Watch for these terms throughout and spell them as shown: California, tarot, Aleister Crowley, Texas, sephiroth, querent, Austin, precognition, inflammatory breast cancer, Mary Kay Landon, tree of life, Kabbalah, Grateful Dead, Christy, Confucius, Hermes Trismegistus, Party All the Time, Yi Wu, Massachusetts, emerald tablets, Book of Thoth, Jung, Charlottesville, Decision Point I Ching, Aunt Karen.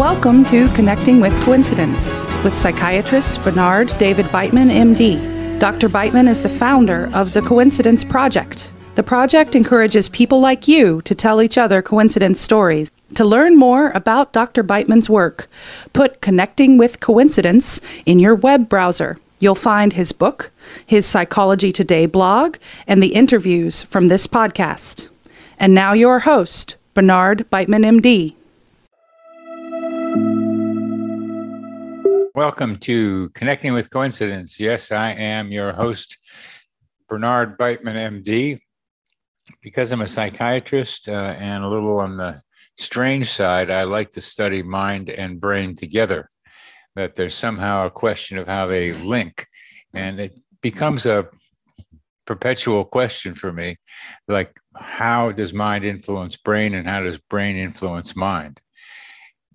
Welcome to Connecting with Coincidence with psychiatrist Bernard David Beitman, MD. Dr. Beitman is the founder of the Coincidence Project. The project encourages people like you to tell each other coincidence stories. To learn more about Dr. Beitman's work, put Connecting with Coincidence in your web browser. You'll find his book, his Psychology Today blog, and the interviews from this podcast. And now your host, Bernard Beitman, MD. Welcome to Connecting with Coincidence. Yes, I am your host, Bernard Beitman, MD. Because I'm a psychiatrist and a little on the strange side, I like to study mind and brain together. That there's somehow a question of how they link. And it becomes a perpetual question for me, like how does mind influence brain and how does brain influence mind?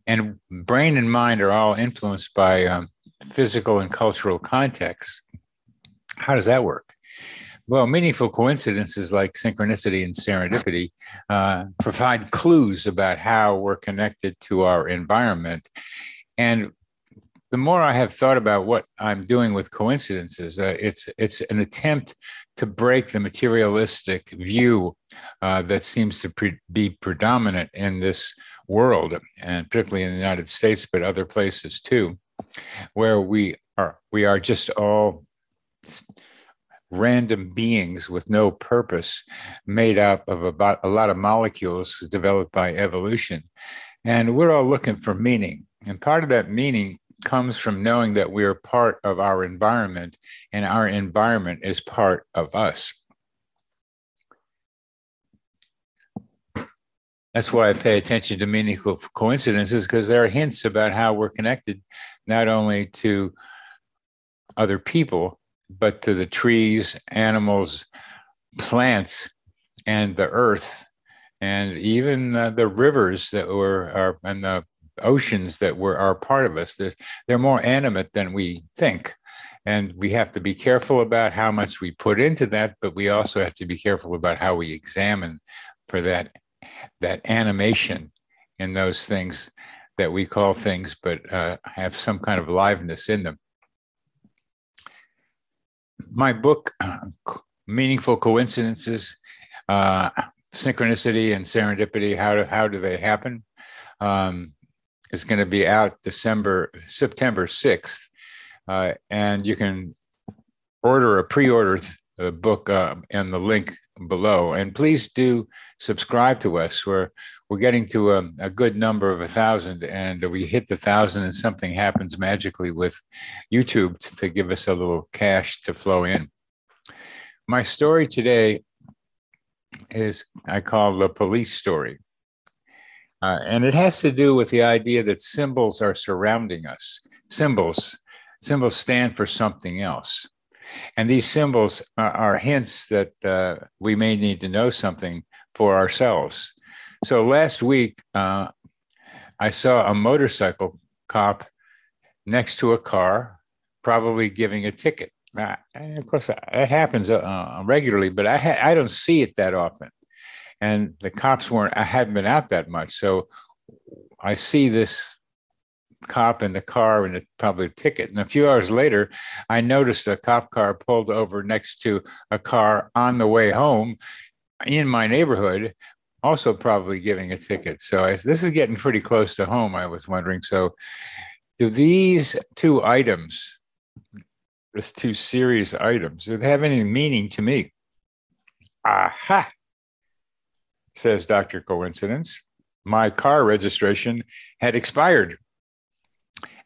And brain and mind are all influenced by physical and cultural contexts. How does that work? Well, meaningful coincidences like synchronicity and serendipity provide clues about how we're connected to our environment. And the more I have thought about what I'm doing with coincidences, it's an attempt to break the materialistic view that seems to be predominant in this world, and particularly in the United States, but other places too, where we are just all random beings with no purpose, made up of about a lot of molecules developed by evolution, and we're all looking for meaning, and part of that meaning comes from knowing that we are part of our environment and our environment is part of us. That's why I pay attention to meaningful coincidences, because there are hints about how we're connected not only to other people, but to the trees, animals, plants, and the earth, and even the rivers that are and the oceans that are part of us. They're more animate than we think. And we have to be careful about how much we put into that, but we also have to be careful about how we examine for that animation in those things that we call things, but have some kind of liveness in them. My book, Meaningful Coincidences, Synchronicity and Serendipity, How Do They Happen? It's going to be out September 6th, and you can order a pre-order book in the link below. And please do subscribe to us. We're getting to a good number of 1,000, and we hit the 1,000, and something happens magically with YouTube to give us a little cash to flow in. My story today is I call the police story. And it has to do with the idea that symbols are surrounding us. Symbols stand for something else. And these symbols are hints that we may need to know something for ourselves. So last week, I saw a motorcycle cop next to a car, probably giving a ticket. And of course, that happens regularly, but I don't see it that often. And the cops hadn't been out that much. So I see this cop in the car and probably a ticket. And a few hours later, I noticed a cop car pulled over next to a car on the way home in my neighborhood, also probably giving a ticket. So this is getting pretty close to home, I was wondering. So do these two items, this two series items, do they have any meaning to me? Aha! Says Dr. Coincidence, my car registration had expired,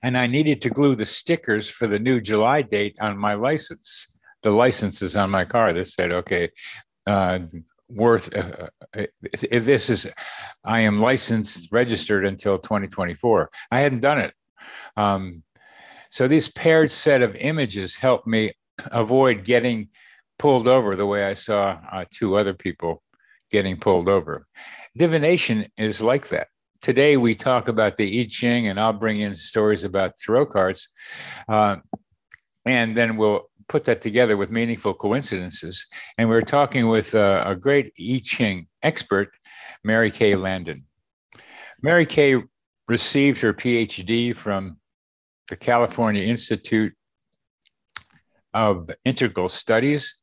and I needed to glue the stickers for the new July date on my license. The license is on my car that said, okay, I am licensed, registered until 2024. I hadn't done it. So this paired set of images helped me avoid getting pulled over the way I saw two other people getting pulled over. Divination is like that. Today, we talk about the I Ching, and I'll bring in stories about tarot cards, and then we'll put that together with meaningful coincidences. And we're talking with a great I Ching expert, Mary Kay Landon. Mary Kay received her PhD from the California Institute of Integral Studies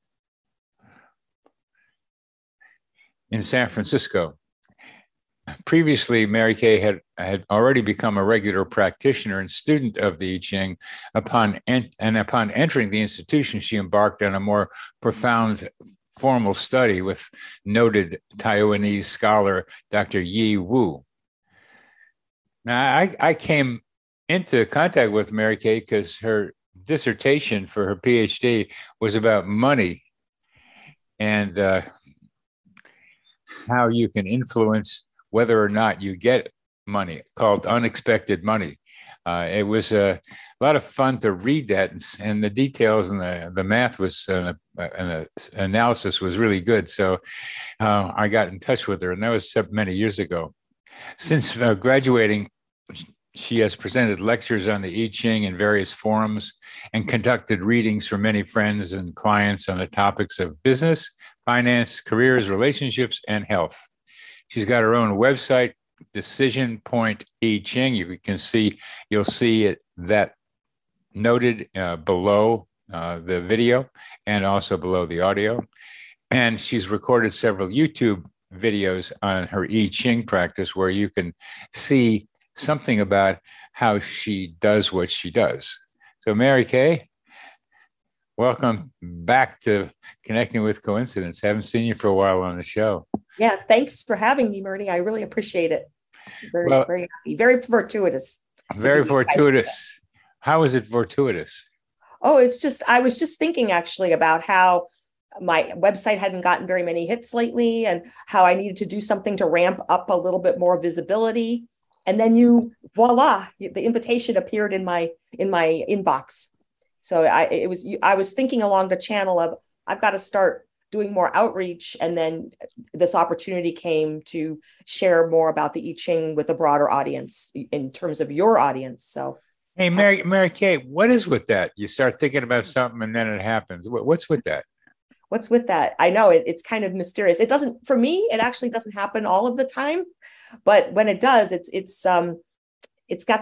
in San Francisco. Previously, Mary Kay had already become a regular practitioner and student of the I Ching. Upon entering the institution, she embarked on a more profound formal study with noted Taiwanese scholar Dr. Yi Wu. Now, I came into contact with Mary Kay because her dissertation for her PhD was about money and how you can influence whether or not you get money, called Unexpected Money. It was a lot of fun to read that, and the details and the math was and the analysis was really good. So I got in touch with her, and that was many years ago. Since graduating, she has presented lectures on the I Ching in various forums and conducted readings for many friends and clients on the topics of business, finance, careers, relationships, and health. She's got her own website, Decision Point I Ching. You'll see it that noted below the video and also below the audio. And she's recorded several YouTube videos on her I Ching practice where you can see something about how she does what she does. So Mary Kay, welcome back to Connecting with Coincidence. Haven't seen you for a while on the show. Yeah, thanks for having me, Myrnie. I really appreciate it. Very happy. Very fortuitous. Very fortuitous. How is it fortuitous? Oh, it's just, I was just thinking actually about how my website hadn't gotten very many hits lately and how I needed to do something to ramp up a little bit more visibility. And then voila, the invitation appeared in my inbox. So I was thinking along the channel of, I've got to start doing more outreach. And then this opportunity came to share more about the I Ching with a broader audience in terms of your audience. So, hey, Mary Kay, what is with that? You start thinking about something and then it happens. What's with that? What's with that? I know it's kind of mysterious. It doesn't, for me, it actually doesn't happen all of the time, but when it does, it's got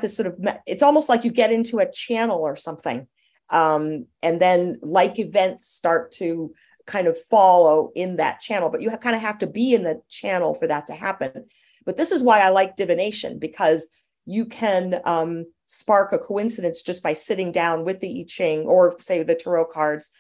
this sort of, it's almost like you get into a channel or something. And then like events start to kind of follow in that channel, but you kind of have to be in the channel for that to happen. But this is why I like divination, because you can spark a coincidence just by sitting down with the I Ching or say the tarot cards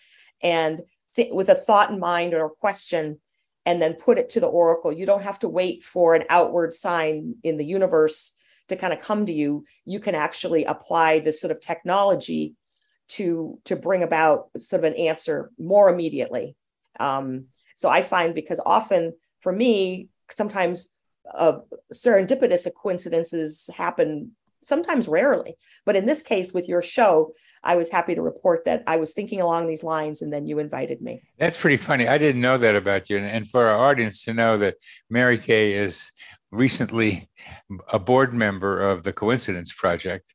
and with a thought in mind or a question, and then put it to the oracle. You don't have to wait for an outward sign in the universe to kind of come to you. You can actually apply this sort of technology to bring about sort of an answer more immediately. So I find, because often for me, sometimes serendipitous coincidences happen, sometimes rarely. But in this case, with your show, I was happy to report that I was thinking along these lines and then you invited me. That's pretty funny. I didn't know that about you. And for our audience to know that Mary Kay is recently a board member of the Coincidence Project.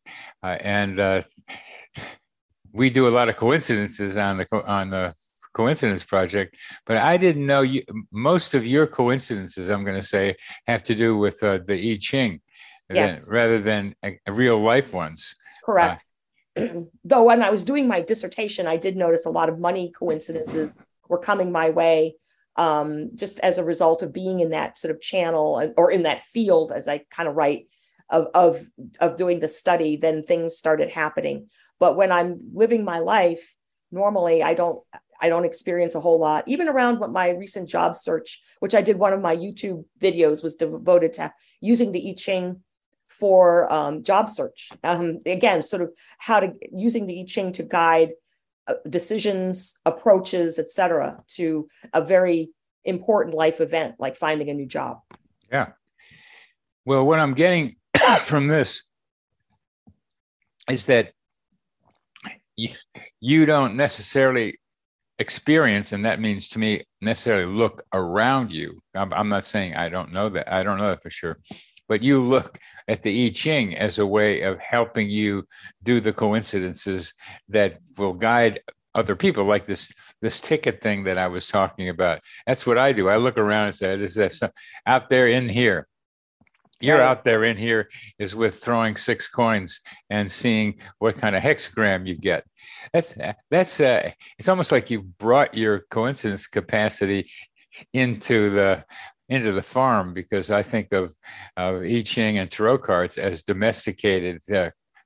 We do a lot of coincidences on the Coincidence Project, but I didn't know you. Most of your coincidences, I'm going to say, have to do with the I Ching, yes, rather than real life ones. Correct. Though when I was doing my dissertation, I did notice a lot of money coincidences were coming my way, just as a result of being in that sort of channel or in that field, as I kind of write. Of doing the study, then things started happening. But when I'm living my life normally, I don't experience a whole lot. Even around what my recent job search, which I did, one of my YouTube videos was devoted to using the I Ching for job search. Again, sort of how to using the I Ching to guide decisions, approaches, etc., to a very important life event like finding a new job. Yeah. Well, what I'm getting from this is that you don't necessarily experience, and that means to me necessarily look around you. I'm not saying I don't know that. I don't know that for sure. But you look at the I Ching as a way of helping you do the coincidences that will guide other people, like this ticket thing that I was talking about. That's what I do. I look around and say, is there something out there in here? You're out there in here is with throwing 6 coins and seeing what kind of hexagram you get. That's it's almost like you brought your coincidence capacity into the farm, because I think of I Ching and tarot cards as domesticated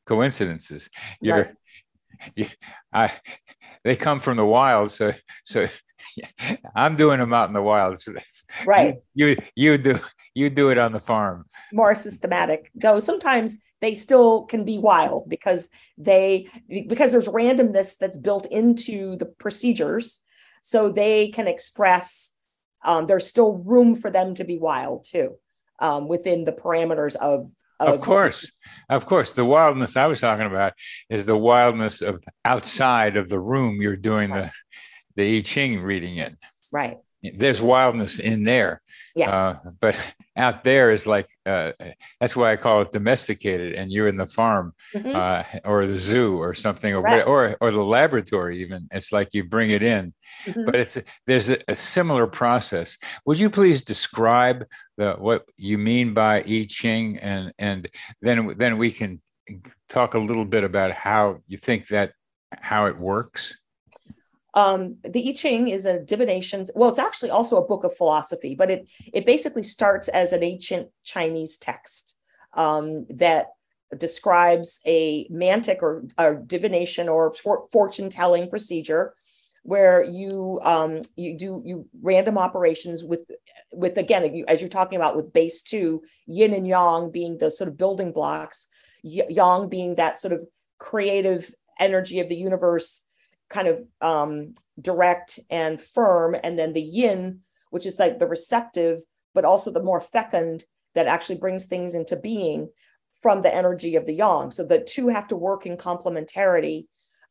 coincidences. They come from the wild, so I'm doing them out in the wild. Right. You do it on the farm. More systematic, though sometimes they still can be wild because there's randomness that's built into the procedures, so they can express. There's still room for them to be wild too, within the parameters of. Of course. The wildness I was talking about is the wildness of outside of the room you're doing the I Ching reading in. Right. There's wildness in there. Yes. But out there is like, that's why I call it domesticated, and you're in the farm, mm-hmm. Or the zoo or something, or the laboratory even. It's like you bring it in, mm-hmm. but there's a similar process. Would you please describe what you mean by I Ching, and then we can talk a little bit about how you think how it works? The I Ching is a divination. Well, it's actually also a book of philosophy, but it basically starts as an ancient Chinese text that describes a mantic or divination or fortune telling procedure where you do random operations with again, as you're talking about with base 2, yin and yang being the sort of building blocks, yang being that sort of creative energy of the universe, kind of direct and firm, and then the yin, which is like the receptive, but also the more fecund that actually brings things into being from the energy of the yang. So the two have to work in complementarity.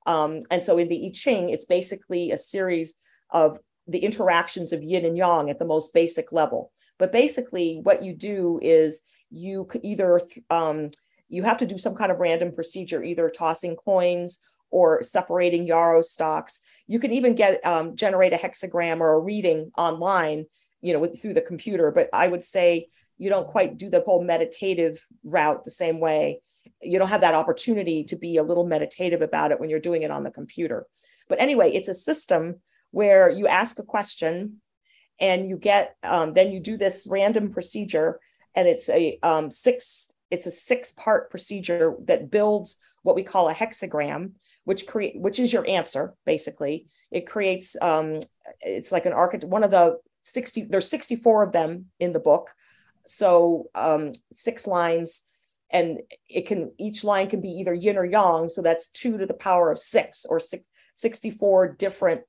And so in the I Ching, it's basically a series of the interactions of yin and yang at the most basic level. But basically what you do is you could either, you have to do some kind of random procedure, either tossing coins or separating yarrow stalks. You can even generate a hexagram or a reading online, through the computer. But I would say you don't quite do the whole meditative route the same way. You don't have that opportunity to be a little meditative about it when you're doing it on the computer. But anyway, it's a system where you ask a question and you get, then you do this random procedure, and it's a 6-part procedure that builds what we call a hexagram, which is your answer. Basically, it creates, it's like an archetype. One of the 60, there's 64 of them in the book. So 6 lines, and each line can be either yin or yang. So that's 2 to the power of 6 or 64 different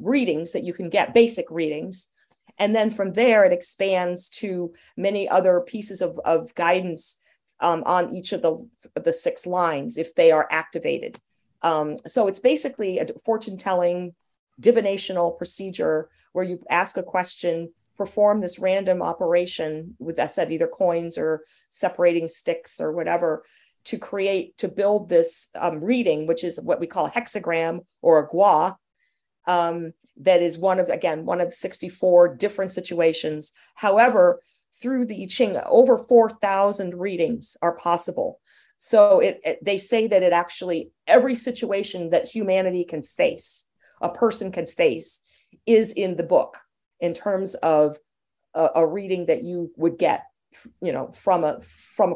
readings that you can get, basic readings. And then from there, it expands to many other pieces of guidance on each of the 6 lines if they are activated. So it's basically a fortune-telling, divinational procedure where you ask a question, perform this random operation with, I said, either coins or separating sticks or whatever, to build this reading, which is what we call a hexagram or a gua, that is one of 64 different situations. However, through the I Ching, over 4,000 readings are possible. So they say that it actually, every situation that humanity can face, a person can face, is in the book in terms of a reading that you would get, from a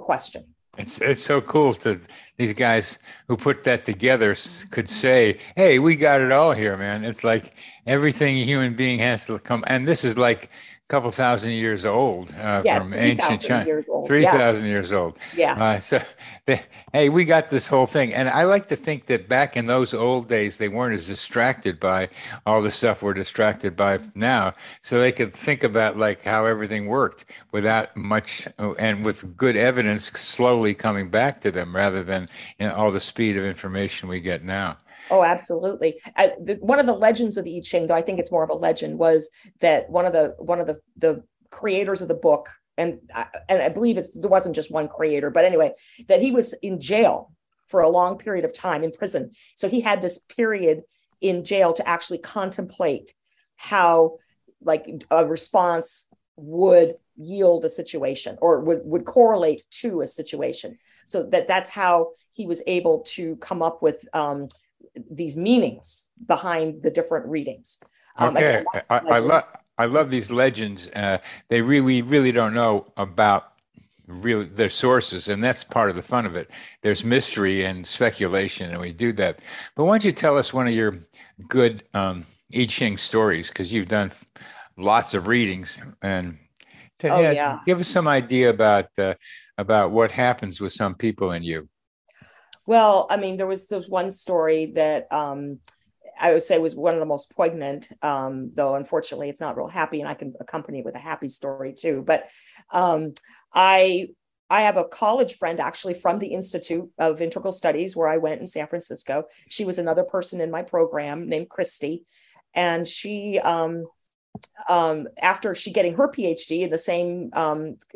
question. It's so cool to these guys who put that together could say, hey, we got it all here, man. It's like everything a human being has to come. And this is like a couple thousand years old from ancient China. 3,000 years old. Yeah. Hey, we got this whole thing. And I like to think that back in those old days, they weren't as distracted by all the stuff we're distracted by now. So they could think about like how everything worked without much, and with good evidence slowly coming back to them rather than all the speed of information we get now. Oh, absolutely. One of the legends of the I Ching, though I think it's more of a legend, was that one of the creators of the book, and I believe there wasn't just one creator, but anyway, that he was in jail for a long period of time in prison. So he had this period in jail to actually contemplate how like a response would yield a situation, or would correlate to a situation. So that's how he was able to come up with these meanings behind the different readings. Okay, I love these legends. We really don't know about their sources, and that's part of the fun of it. There's mystery and speculation, and we do that. But why don't you tell us one of your good I Ching stories, because you've done lots of readings, and give us some idea about what happens with some people in you. Well, I mean, there was one story that I would say was one of the most poignant, though unfortunately it's not real happy, and I can accompany it with a happy story too. But I have a college friend actually from the Institute of Integral Studies, where I went in San Francisco. She was another person in my program named Christy, and she, after she getting her PhD in the same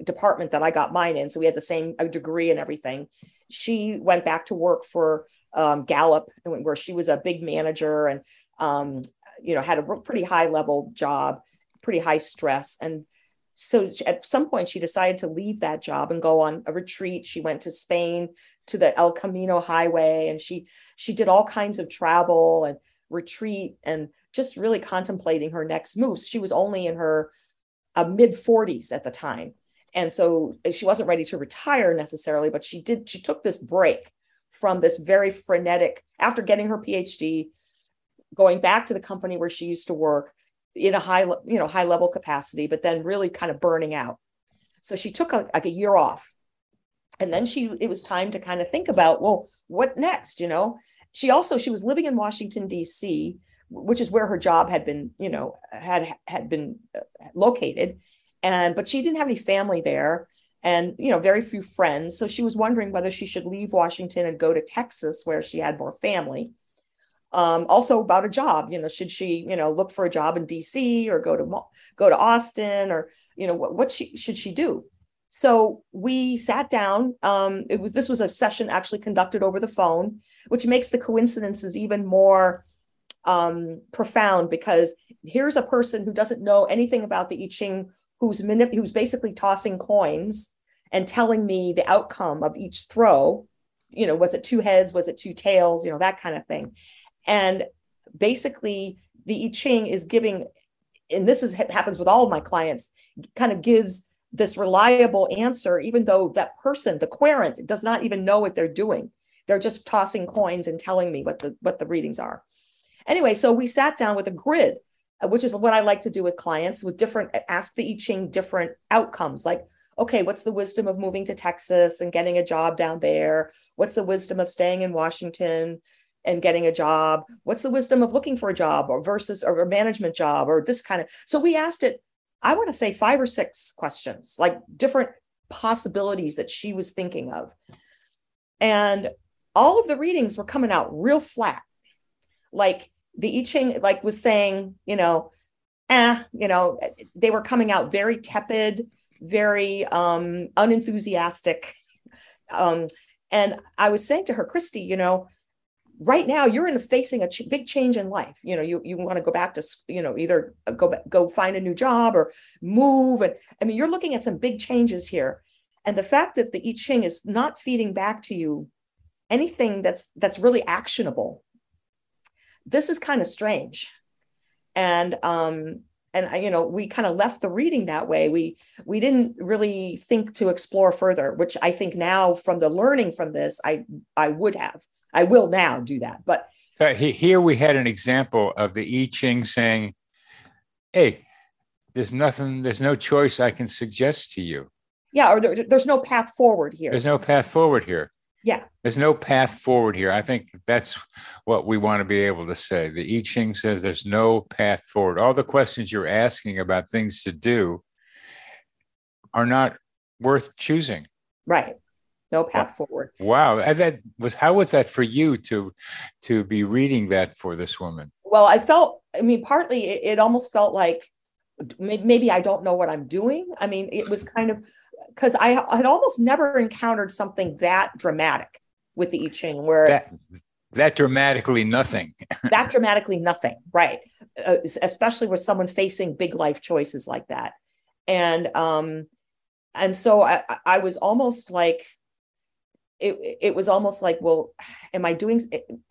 department that I got mine in, so we had the same degree and everything, she went back to work for Gallup, where she was a big manager and, had a pretty high level job, pretty high stress. And so at some point she decided to leave that job and go on a retreat. She went to Spain, to the El Camino Highway, and she did all kinds of travel and retreat, and just really contemplating her next moves. She was only in her mid 40s at the time. And so she wasn't ready to retire necessarily, but she took this break from this very frenetic, after getting her PhD, going back to the company where she used to work in a high level capacity, but then really kind of burning out. So she took a year off, and then it was time to kind of think about, well, what next, She was living in Washington, DC, which is where her job had been, had been located. But she didn't have any family there, and, very few friends. So she was wondering whether she should leave Washington and go to Texas, where she had more family. Also about a job, should she, look for a job in DC, or go to Austin, or, what should she do? So we sat down. This was a session actually conducted over the phone, which makes the coincidences even more profound, because here's a person who doesn't know anything about the I Ching, who's basically tossing coins and telling me the outcome of each throw. Was it two heads? Was it two tails? That kind of thing. And basically the I Ching is giving, and this happens with all of my clients, kind of gives this reliable answer, even though that person, the querent, does not even know what they're doing. They're just tossing coins and telling me what the readings are. Anyway, so we sat down with a grid, which is what I like to do with clients, with ask the I Ching different outcomes. Like, okay, what's the wisdom of moving to Texas and getting a job down there? What's the wisdom of staying in Washington and getting a job? What's the wisdom of looking for a job versus a management job, or this kind of, so we asked it, I want to say 5 or 6 questions, like different possibilities that she was thinking of. And all of the readings were coming out real flat. Like the I Ching was saying, they were coming out very tepid, very unenthusiastic. And I was saying to her, Christy, right now you're facing a big change in life. You want to go back to, either go find a new job or move. And I mean, you're looking at some big changes here. And the fact that the I Ching is not feeding back to you anything that's really actionable, this is kind of strange. And we kind of left the reading that way. We didn't really think to explore further, which I think now from the learning from this, I will now do that. But here we had an example of the I Ching saying, hey, there's no choice I can suggest to you. Yeah. Or there's no path forward here. There's no path forward here. Yeah. There's no path forward here. I think that's what we want to be able to say. The I Ching says there's no path forward. All the questions you're asking about things to do are not worth choosing. Right. No path forward. Wow. How was that for you to be reading that for this woman? Well, partly it almost felt like maybe I don't know what I'm doing. I mean, it was kind of, because I had almost never encountered something that dramatic with the I Ching, where that dramatically nothing. That dramatically nothing, right? Especially with someone facing big life choices like that. And so I was almost like, it was almost like, well, am I doing,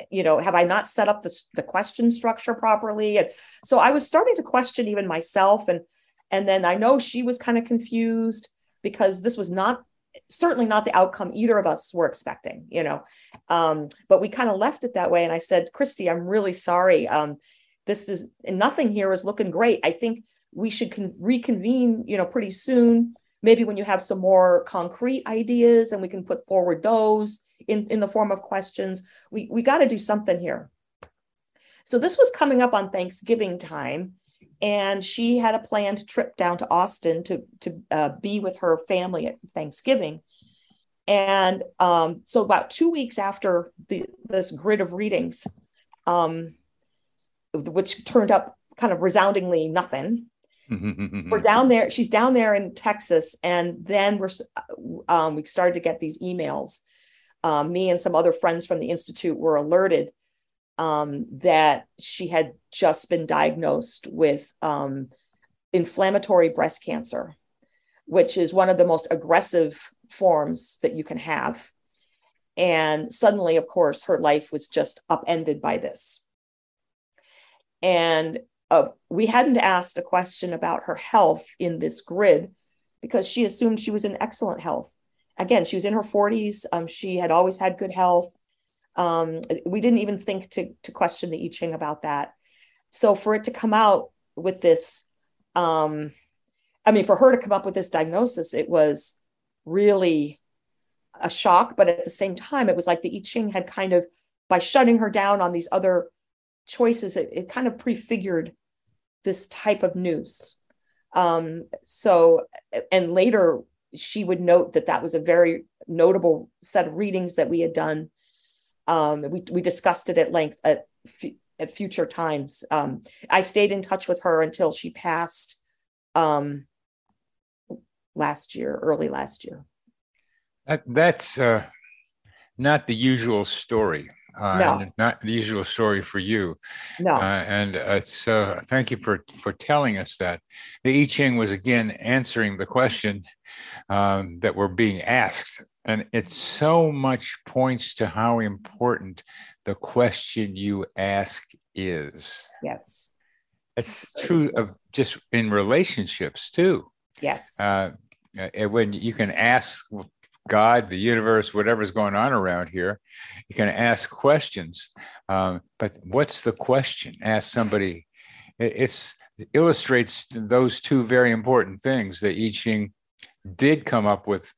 you know, have I not set up the question structure properly? And so I was starting to question even myself. And then I know she was kind of confused because this was certainly not the outcome either of us were expecting, you know, but we kind of left it that way. And I said, Christy, I'm really sorry. Nothing here is looking great. I think we should reconvene, you know, pretty soon, maybe when you have some more concrete ideas and we can put forward those in the form of questions. We got to do something here. So this was coming up on Thanksgiving time, and she had a planned trip down to Austin to be with her family at Thanksgiving. And so about 2 weeks after this grid of readings, which turned up kind of resoundingly nothing, we're down there. She's down there in Texas. And then we started to get these emails. Me and some other friends from the Institute were alerted that she had just been diagnosed with inflammatory breast cancer, which is one of the most aggressive forms that you can have. And suddenly, of course, her life was just upended by this. And we hadn't asked a question about her health in this grid because she assumed she was in excellent health. Again, she was in her 40s. She had always had good health. We didn't even think to question the I Ching about that. So for it to come out with this, for her to come up with this diagnosis, it was really a shock. But at the same time, it was like the I Ching had kind of, by shutting her down on these other choices, it kind of prefigured this type of news. And later she would note that was a very notable set of readings that we had done. We discussed it at length at future times. I stayed in touch with her until she passed early last year. That's not the usual story. No. Not the usual story for you. No. And thank you for telling us that. The I Ching was, again, answering the question that we're being asked. And it so much points to how important the question you ask is. Yes. It's true of just in relationships, too. Yes. When you can ask God, the universe, whatever's going on around here, you can ask questions. But what's the question? Ask somebody. It illustrates those two very important things that I Ching did come up with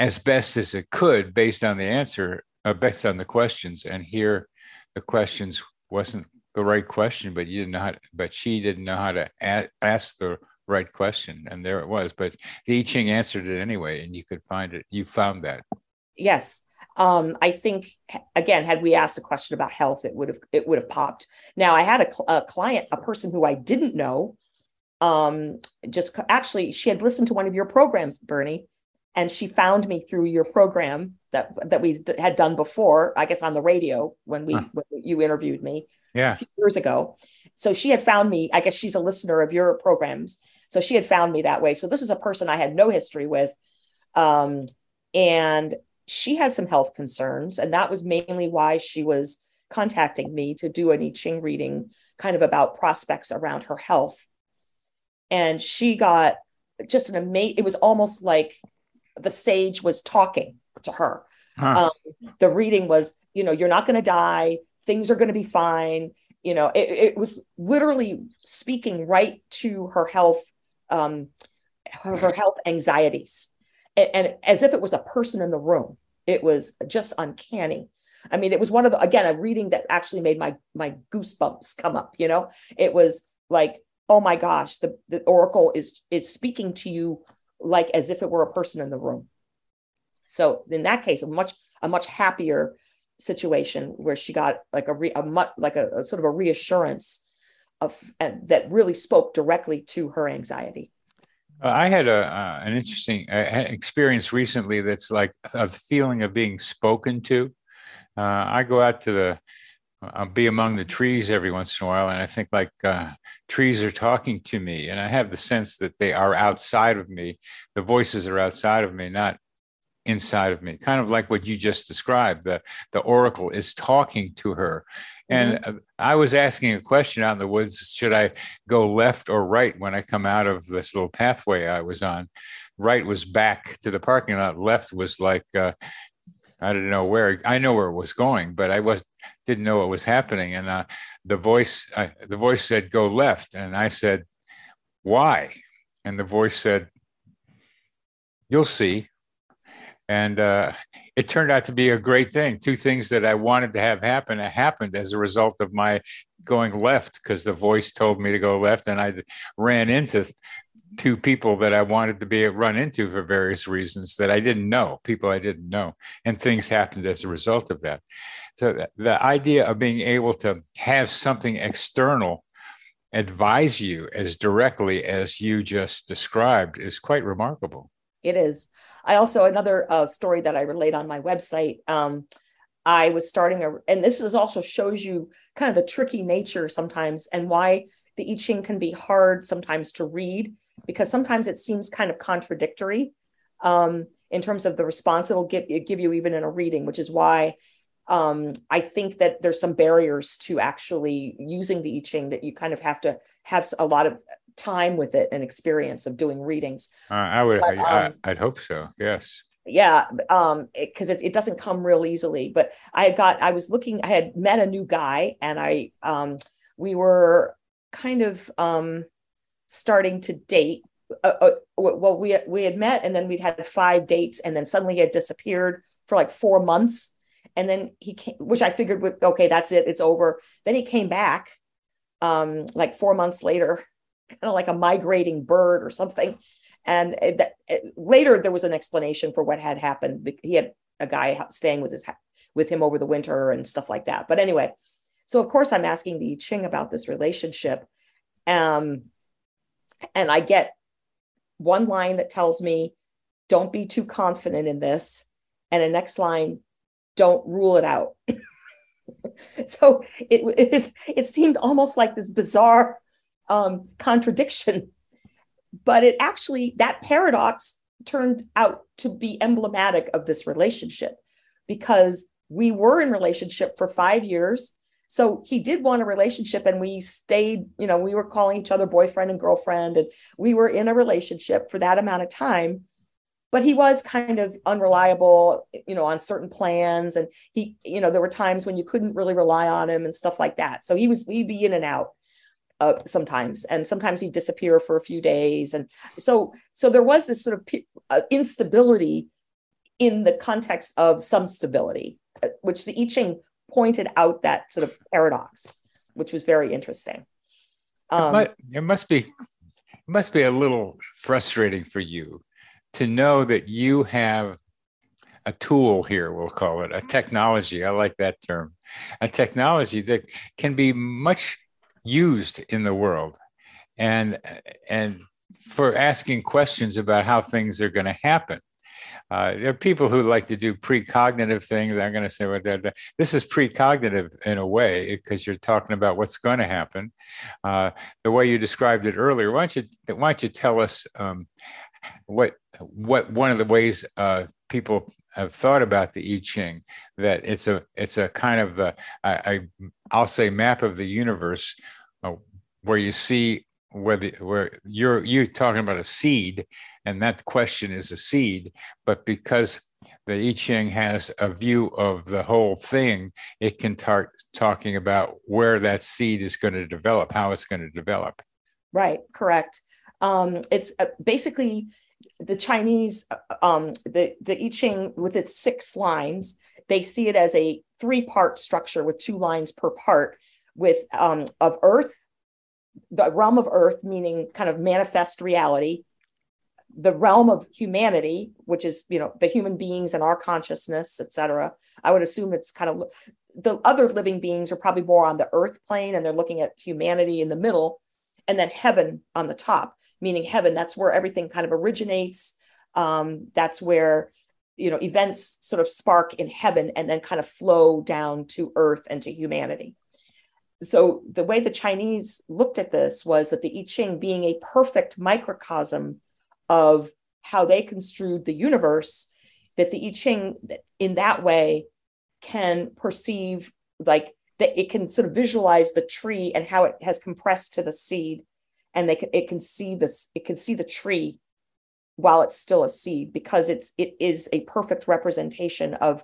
as best as it could based on the answer, based on the questions. And here the questions wasn't the right question, but she didn't know how to ask the right question, and there it was. But the I Ching answered it anyway, and you could find it. You found that. Yes, I think again, had we asked a question about health, it would have popped. Now, I had a client, a person who I didn't know. Actually, she had listened to one of your programs, Bernie, and she found me through your program that we had done before, I guess, on the radio when you interviewed me, 2 years ago. So she had found me. I guess she's a listener of your programs. So she had found me that way. So this is a person I had no history with. And she had some health concerns. And that was mainly why she was contacting me to do an I Ching reading kind of about prospects around her health. And she got just it was almost like the sage was talking to her. Huh. The reading was, you know, you're not going to die. Things are going to be fine. You know, it was literally speaking right to her health anxieties, and as if it was a person in the room. It was just uncanny. I mean, it was a reading that actually made my goosebumps come up. You know, it was like, oh my gosh, the oracle is speaking to you like as if it were a person in the room. So in that case, a much happier situation where she got like a sort of a reassurance that really spoke directly to her anxiety. I had an interesting experience recently that's like a feeling of being spoken to. I go out to the I'll be among the trees every once in a while, and I think like trees are talking to me, and I have the sense that they are outside of me. The voices are outside of me, not inside of me, kind of like what you just described. The oracle is talking to her. And I was asking a question out in the woods, should I go left or right when I come out of this little pathway I was on? Right was back to the parking lot. Left was like, I didn't know where. I know where it was going, but I didn't know what was happening. And the voice said, go left. And I said, why? And the voice said, you'll see. And it turned out to be a great thing. Two things that I wanted to have happen happened as a result of my going left, because the voice told me to go left, and I ran into two people that I wanted to run into for various reasons that I didn't know, people I didn't know, and things happened as a result of that. So the idea of being able to have something external advise you as directly as you just described is quite remarkable. It is. I also, another story that I relate on my website, I was starting, and this is also shows you kind of the tricky nature sometimes and why the I Ching can be hard sometimes to read, because sometimes it seems kind of contradictory in terms of the response it'll give you even in a reading, which is why I think that there's some barriers to actually using the I Ching, that you kind of have to have a lot of time with it and experience of doing readings. I'd hope so. Yes. Yeah. Because it doesn't come real easily, but I had met a new guy, and we were kind of starting to date. Well, we had met, and then we'd had 5 dates, and then suddenly he had disappeared for like 4 months. And then he came, which I figured would, okay, that's it, it's over. Then he came back like 4 months later, kind of like a migrating bird or something. And later there was an explanation for what had happened. He had a guy staying with him over the winter and stuff like that. But anyway, so of course I'm asking the I Ching about this relationship. And I get one line that tells me, don't be too confident in this. And the next line, don't rule it out. So it seemed almost like this bizarre contradiction, but it actually, that paradox turned out to be emblematic of this relationship, because we were in relationship for 5 years. So he did want a relationship, and we stayed, we were calling each other boyfriend and girlfriend, and we were in a relationship for that amount of time. But he was kind of unreliable, on certain plans. And he, there were times when you couldn't really rely on him and stuff like that. So he'd be in and out sometimes. And sometimes he'd disappear for a few days. And so there was this sort of instability in the context of some stability, which the I Ching pointed out, that sort of paradox, which was very interesting. It must be a little frustrating for you to know that you have a tool here, we'll call it a technology. I like that term, a technology that can be much used in the world and for asking questions about how things are going to happen. There are people who like to do precognitive things. I'm going to say what that this is precognitive in a way, because you're talking about what's going to happen. The way you described it earlier, why don't you tell us what one of the ways people have thought about the I Ching, that it's a kind of I'll say map of the universe, where you see where you're talking about a seed, and that question is a seed, but because the I Ching has a view of the whole thing, it can start talking about where that seed is going to develop, how it's going to develop. Right. Correct. It's basically the Chinese, the I Ching with its 6 lines, they see it as a 3-part structure with 2 lines per part, with of earth, the realm of earth, meaning kind of manifest reality, the realm of humanity, which is, the human beings and our consciousness, etc. I would assume it's kind of the other living beings are probably more on the earth plane, and they're looking at humanity in the middle. And then heaven on the top, meaning heaven, that's where everything kind of originates. That's where you know, events sort of spark in heaven and then kind of flow down to earth and to humanity. So the way the Chinese looked at this was that the I Ching, being a perfect microcosm of how they construed the universe, that the I Ching in that way can perceive, like, that it can sort of visualize the tree and how it has compressed to the seed, and it can see the tree while it's still a seed, because it is a perfect representation of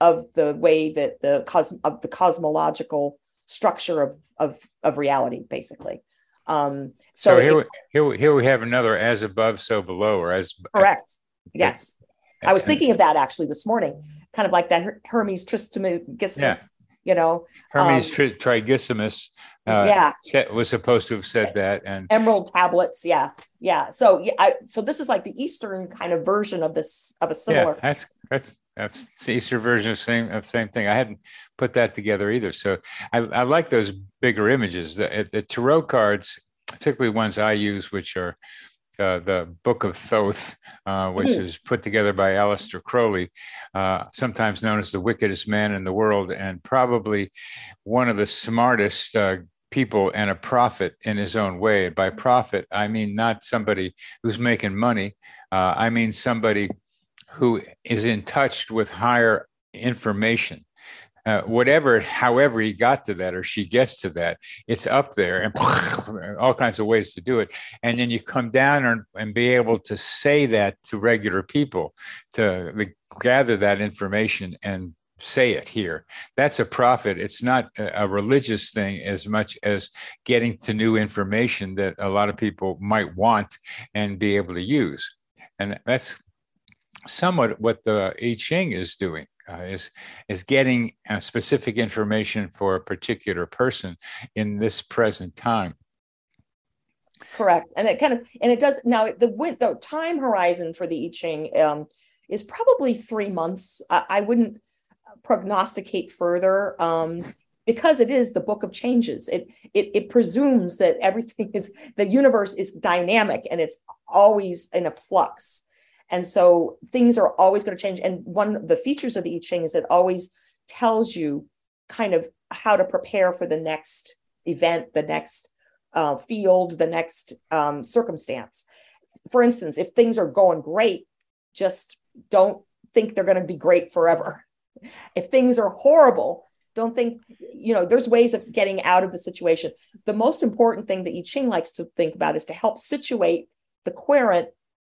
the way that the cosmological structure of reality, basically. So here we have another as above, so below, or as correct. Yes. I was thinking of that actually this morning, kind of like that Hermes Trismegistus, you know, Hermes Trismegistus was supposed to have said that, and emerald tablets. Yeah. So this is like the Eastern kind of version of this, of a similar. Yeah, that's the Eastern version of same thing. I hadn't put that together either. So I like those bigger images. The tarot cards, particularly ones I use, which are the Book of Thoth, which is put together by Aleister Crowley, sometimes known as the wickedest man in the world, and probably one of the smartest people and a prophet in his own way. By prophet, I mean not somebody who's making money. I mean somebody who is in touch with higher information. However he got to that, or she gets to that, it's up there, and all kinds of ways to do it. And then you come down and be able to say that to regular people, to gather that information and say it here. That's a prophet. It's not a religious thing as much as getting to new information that a lot of people might want and be able to use. And that's somewhat what the I Ching is doing. Is getting specific information for a particular person in this present time. Correct, and it does now. The time horizon for the I Ching is probably 3 months. I wouldn't prognosticate further because it is the book of changes. It presumes that everything is, the universe is dynamic and it's always in a flux. And so things are always going to change. And one of the features of the I Ching is it always tells you kind of how to prepare for the next event, the next field, the next circumstance. For instance, if things are going great, just don't think they're going to be great forever. If things are horrible, don't think, you know, there's ways of getting out of the situation. The most important thing the I Ching likes to think about is to help situate the querent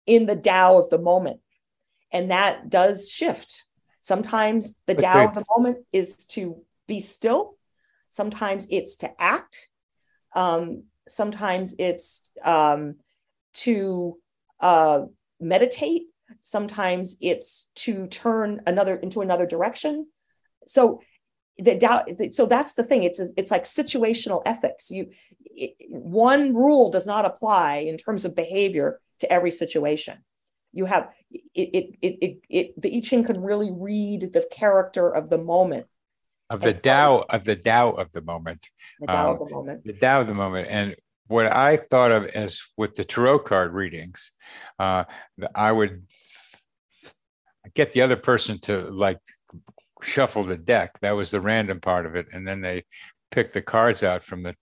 in the Tao of the moment. And that does shift. Sometimes the Tao of the moment is to be still. Sometimes it's to act. Sometimes it's to meditate. Sometimes it's to turn into another direction. So the Tao, so that's the thing. It's like situational ethics. One rule does not apply in terms of behavior to every situation. You have the I Ching can really read the character of the moment, the Tao of the moment. And what I thought of as with the tarot card readings, I would get the other person to like shuffle the deck. That was the random part of it, and then they pick the cards out from the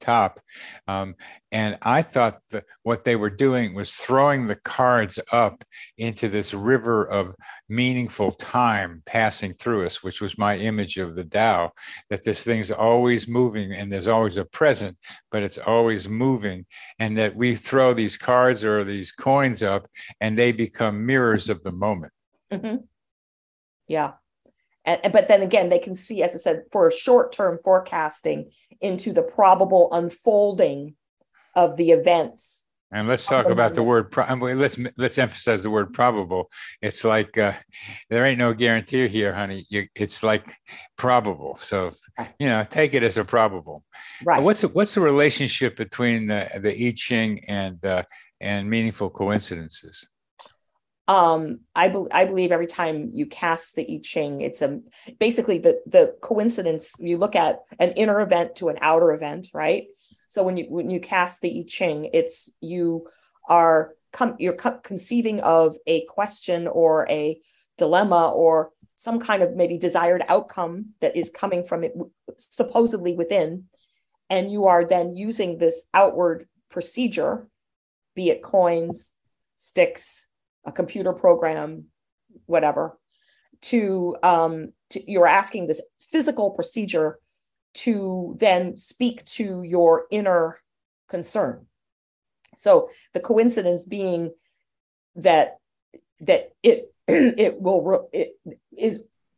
top. And I thought that what they were doing was throwing the cards up into this river of meaningful time passing through us, which was my image of the Tao, that this thing's always moving and there's always a present, but it's always moving, and that we throw these cards or these coins up and they become mirrors of the moment. Mm-hmm. Yeah. But then again, they can see, as I said, for short-term forecasting into the probable unfolding of the events. And let's talk about the word. Let's emphasize the word probable. It's like there ain't no guarantee here, honey. It's like probable. So you know, take it as a probable. Right. What's the relationship between the I Ching and meaningful coincidences? I believe every time you cast the I Ching, it's basically the coincidence. You look at an inner event to an outer event, right? So when you cast the I Ching, you're conceiving of a question or a dilemma or some kind of maybe desired outcome that is coming from it supposedly within. And you are then using this outward procedure, be it coins, sticks, a computer program, whatever, you're asking this physical procedure to then speak to your inner concern. So the coincidence being that it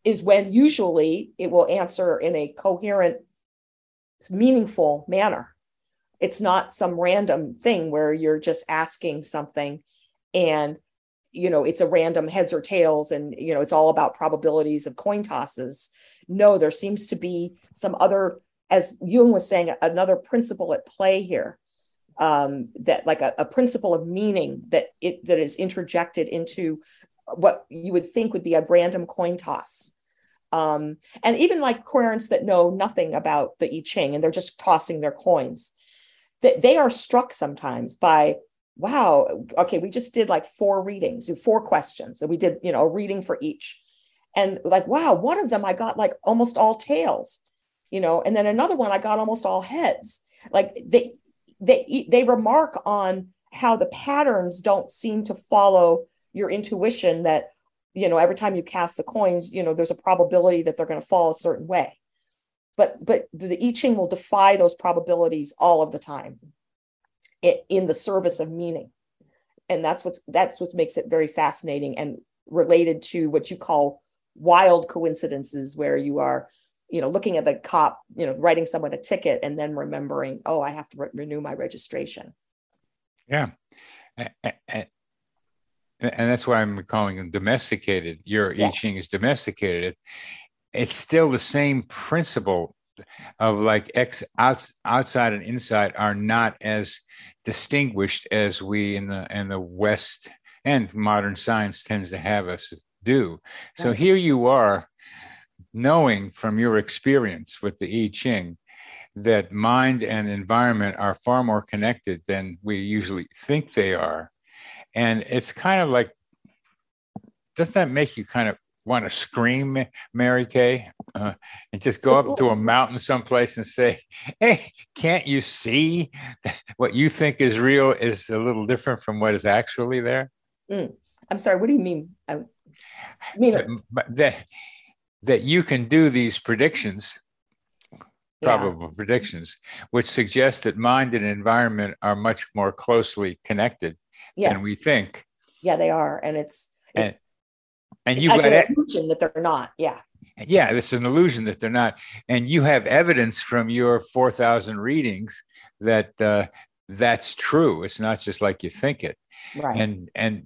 is when usually it will answer in a coherent, meaningful manner. It's not some random thing where you're just asking something and, you know, it's a random heads or tails and, you know, it's all about probabilities of coin tosses. No, there seems to be some other, as Jung was saying, another principle at play here. That like a principle of meaning that is interjected into what you would think would be a random coin toss. And even like querents that know nothing about the I Ching and they're just tossing their coins, that they are struck sometimes by, wow, okay, we just did like 4 readings, 4 questions. So we did, you know, a reading for each. And like, wow, one of them I got like almost all tails, you know, and then another one I got almost all heads. Like they remark on how the patterns don't seem to follow your intuition that, you know, every time you cast the coins, you know, there's a probability that they're going to fall a certain way. But the I Ching will defy those probabilities all of the time in the service of meaning. And that's what makes it very fascinating and related to what you call wild coincidences, where you are, you know, looking at the cop, you know, writing someone a ticket and then remembering, oh, I have to renew my registration. Yeah. And that's why I'm calling them domesticated. Your I Ching is domesticated. It's still the same principle of like outside and inside are not as distinguished as we in the West and modern science tends to have us do. So here you are, knowing from your experience with the I Ching that mind and environment are far more connected than we usually think they are. And it's kind of like, doesn't that make you kind of want to scream, Mary Kay, and just go up to a mountain someplace and say, hey, can't you see what you think is real is a little different from what is actually there? I'm sorry, what do you mean? That you can do these predictions, probable predictions, which suggest that mind and environment are much more closely connected than we think. Yeah, they are. And it's you've got an illusion that they're not. Yeah. Yeah, it's an illusion that they're not. And you have evidence from your 4,000 readings that that's true. It's not just like you think it. Right. And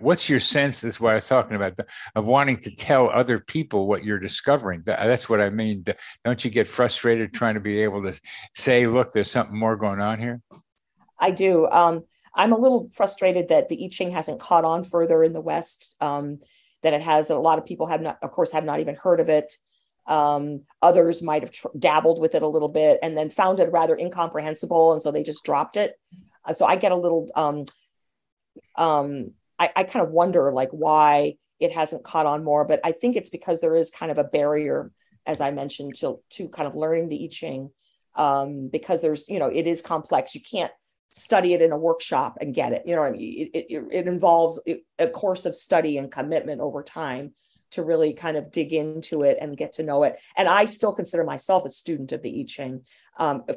what's your sense? That's what I was talking about of wanting to tell other people what you're discovering. That's what I mean. Don't you get frustrated trying to be able to say, look, there's something more going on here? I do. I'm a little frustrated that the I Ching hasn't caught on further in the West than it has, that a lot of people have not even heard of it. Others might have dabbled with it a little bit and then found it rather incomprehensible. And so they just dropped it. So I get a little... I kind of wonder like why it hasn't caught on more, but I think it's because there is kind of a barrier, as I mentioned, to kind of learning the I Ching, because there's, you know, it is complex. You can't study it in a workshop and get it, you know what I mean? It involves a course of study and commitment over time to really kind of dig into it and get to know it. And I still consider myself a student of the I Ching.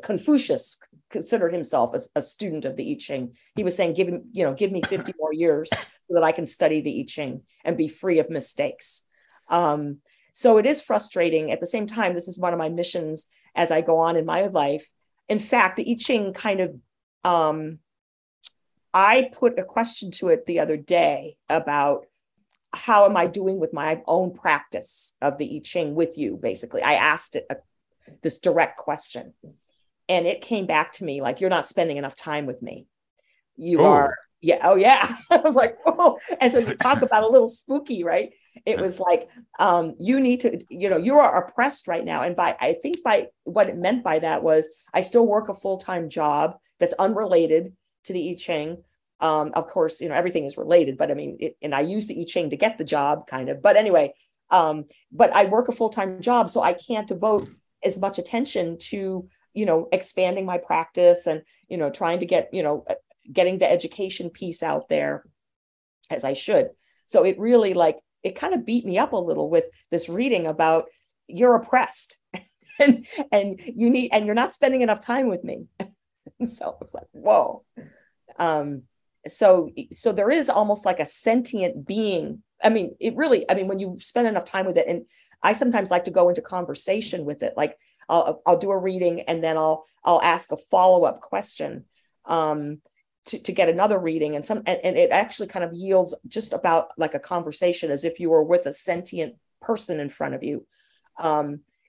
Confucius considered himself a student of the I Ching. He was saying, give me 50 more years so that I can study the I Ching and be free of mistakes. So it is frustrating. At the same time, this is one of my missions as I go on in my life. In fact, the I Ching kind of, I put a question to it the other day about, how am I doing with my own practice of the I Ching with you? Basically, I asked it this direct question, and it came back to me like, "You're not spending enough time with me. You are, yeah, oh yeah." I was like, "Oh," and so you talk about a little spooky, right? It was like, "You need to, you know, you are oppressed right now." And I think what it meant by that was, I still work a full-time job that's unrelated to the I Ching. Of course, you know, everything is related, but I mean, and I use the I Ching to get the job kind of, but anyway, but I work a full-time job, so I can't devote as much attention to, you know, expanding my practice and, you know, trying to get, you know, getting the education piece out there as I should. So it really like, it kind of beat me up a little with this reading about you're oppressed and you need, and you're not spending enough time with me. So I was like, whoa. So there is almost like a sentient being. I mean, it really, I mean, when you spend enough time with it, and I sometimes like to go into conversation with it, like I'll do a reading and then I'll ask a follow-up question, to get another reading, and and it actually kind of yields just about like a conversation, as if you were with a sentient person in front of you.